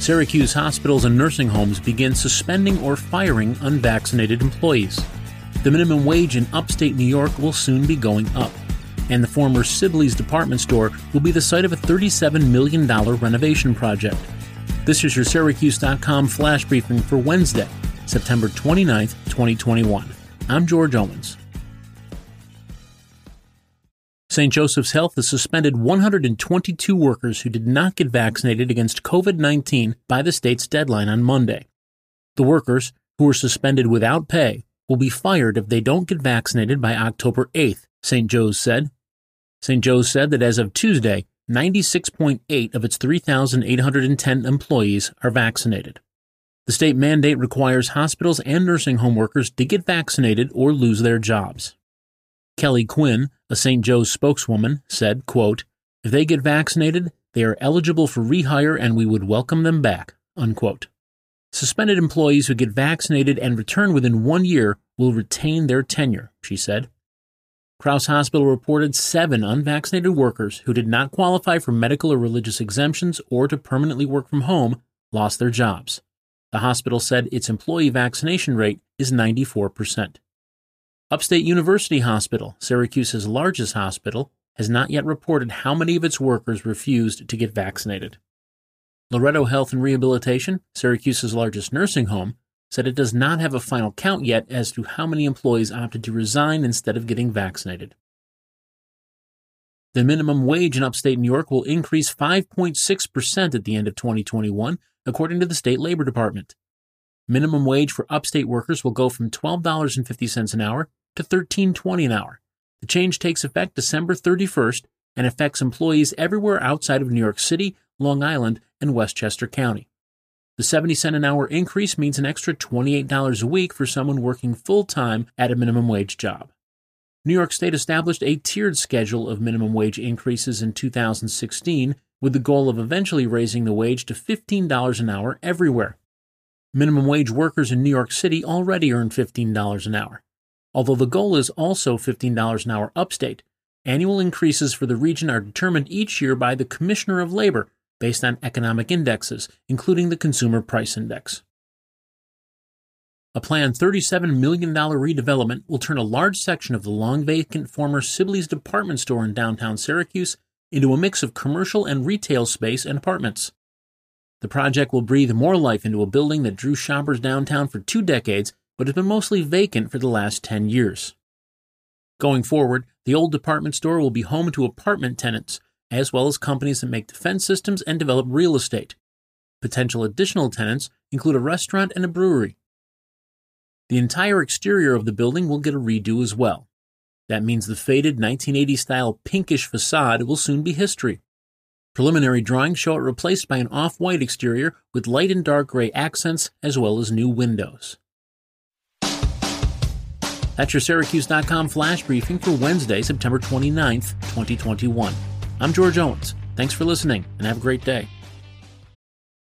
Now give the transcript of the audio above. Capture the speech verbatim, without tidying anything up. Syracuse hospitals and nursing homes began suspending or firing unvaccinated employees. The minimum wage in upstate New York will soon be going up, and the former Sibley's department store will be the site of a thirty-seven million dollars renovation project. This is your Syracuse dot com Flash Briefing for Wednesday, September twenty-ninth, twenty twenty-one. I'm George Owens. Saint Joseph's Health has suspended one hundred twenty-two workers who did not get vaccinated against COVID nineteen by the state's deadline on Monday. The workers, who were suspended without pay, will be fired if they don't get vaccinated by October eighth, Saint Joe's said. Saint Joe's said that as of Tuesday, ninety-six point eight of its three thousand eight hundred ten employees are vaccinated. The state mandate requires hospitals and nursing home workers to get vaccinated or lose their jobs. Kelly Quinn, a Saint Joe's spokeswoman, said, quote, "If they get vaccinated, they are eligible for rehire and we would welcome them back," unquote. Suspended employees who get vaccinated and return within one year will retain their tenure, she said. Crouse Hospital reported seven unvaccinated workers who did not qualify for medical or religious exemptions or to permanently work from home lost their jobs. The hospital said its employee vaccination rate is ninety-four percent. Upstate University Hospital, Syracuse's largest hospital, has not yet reported how many of its workers refused to get vaccinated. Loretto Health and Rehabilitation, Syracuse's largest nursing home, said it does not have a final count yet as to how many employees opted to resign instead of getting vaccinated. The minimum wage in upstate New York will increase five point six percent at the end of twenty twenty-one, according to the state labor department. Minimum wage for upstate workers will go from twelve dollars and fifty cents an hour to thirteen dollars and twenty cents an hour. The change takes effect December thirty-first and affects employees everywhere outside of New York City, Long Island, and Westchester County. The seventy cent an hour increase means an extra twenty-eight dollars a week for someone working full-time at a minimum wage job. New York State established a tiered schedule of minimum wage increases in two thousand sixteen with the goal of eventually raising the wage to fifteen dollars an hour everywhere. Minimum wage workers in New York City already earn fifteen dollars an hour. Although the goal is also fifteen dollars an hour upstate, annual increases for the region are determined each year by the Commissioner of Labor, based on economic indexes, including the Consumer Price Index. A planned thirty-seven million dollars redevelopment will turn a large section of the long-vacant former Sibley's department store in downtown Syracuse into a mix of commercial and retail space and apartments. The project will breathe more life into a building that drew shoppers downtown for two decades, but has been mostly vacant for the last ten years. Going forward, the old department store will be home to apartment tenants, as well as companies that make defense systems and develop real estate. Potential additional tenants include a restaurant and a brewery. The entire exterior of the building will get a redo as well. That means the faded nineteen eighties-style pinkish facade will soon be history. Preliminary drawings show it replaced by an off-white exterior with light and dark gray accents as well as new windows. That's your Syracuse dot com Flash Briefing for Wednesday, September twenty-ninth, twenty twenty-one. I'm George Owens. Thanks for listening, and have a great day.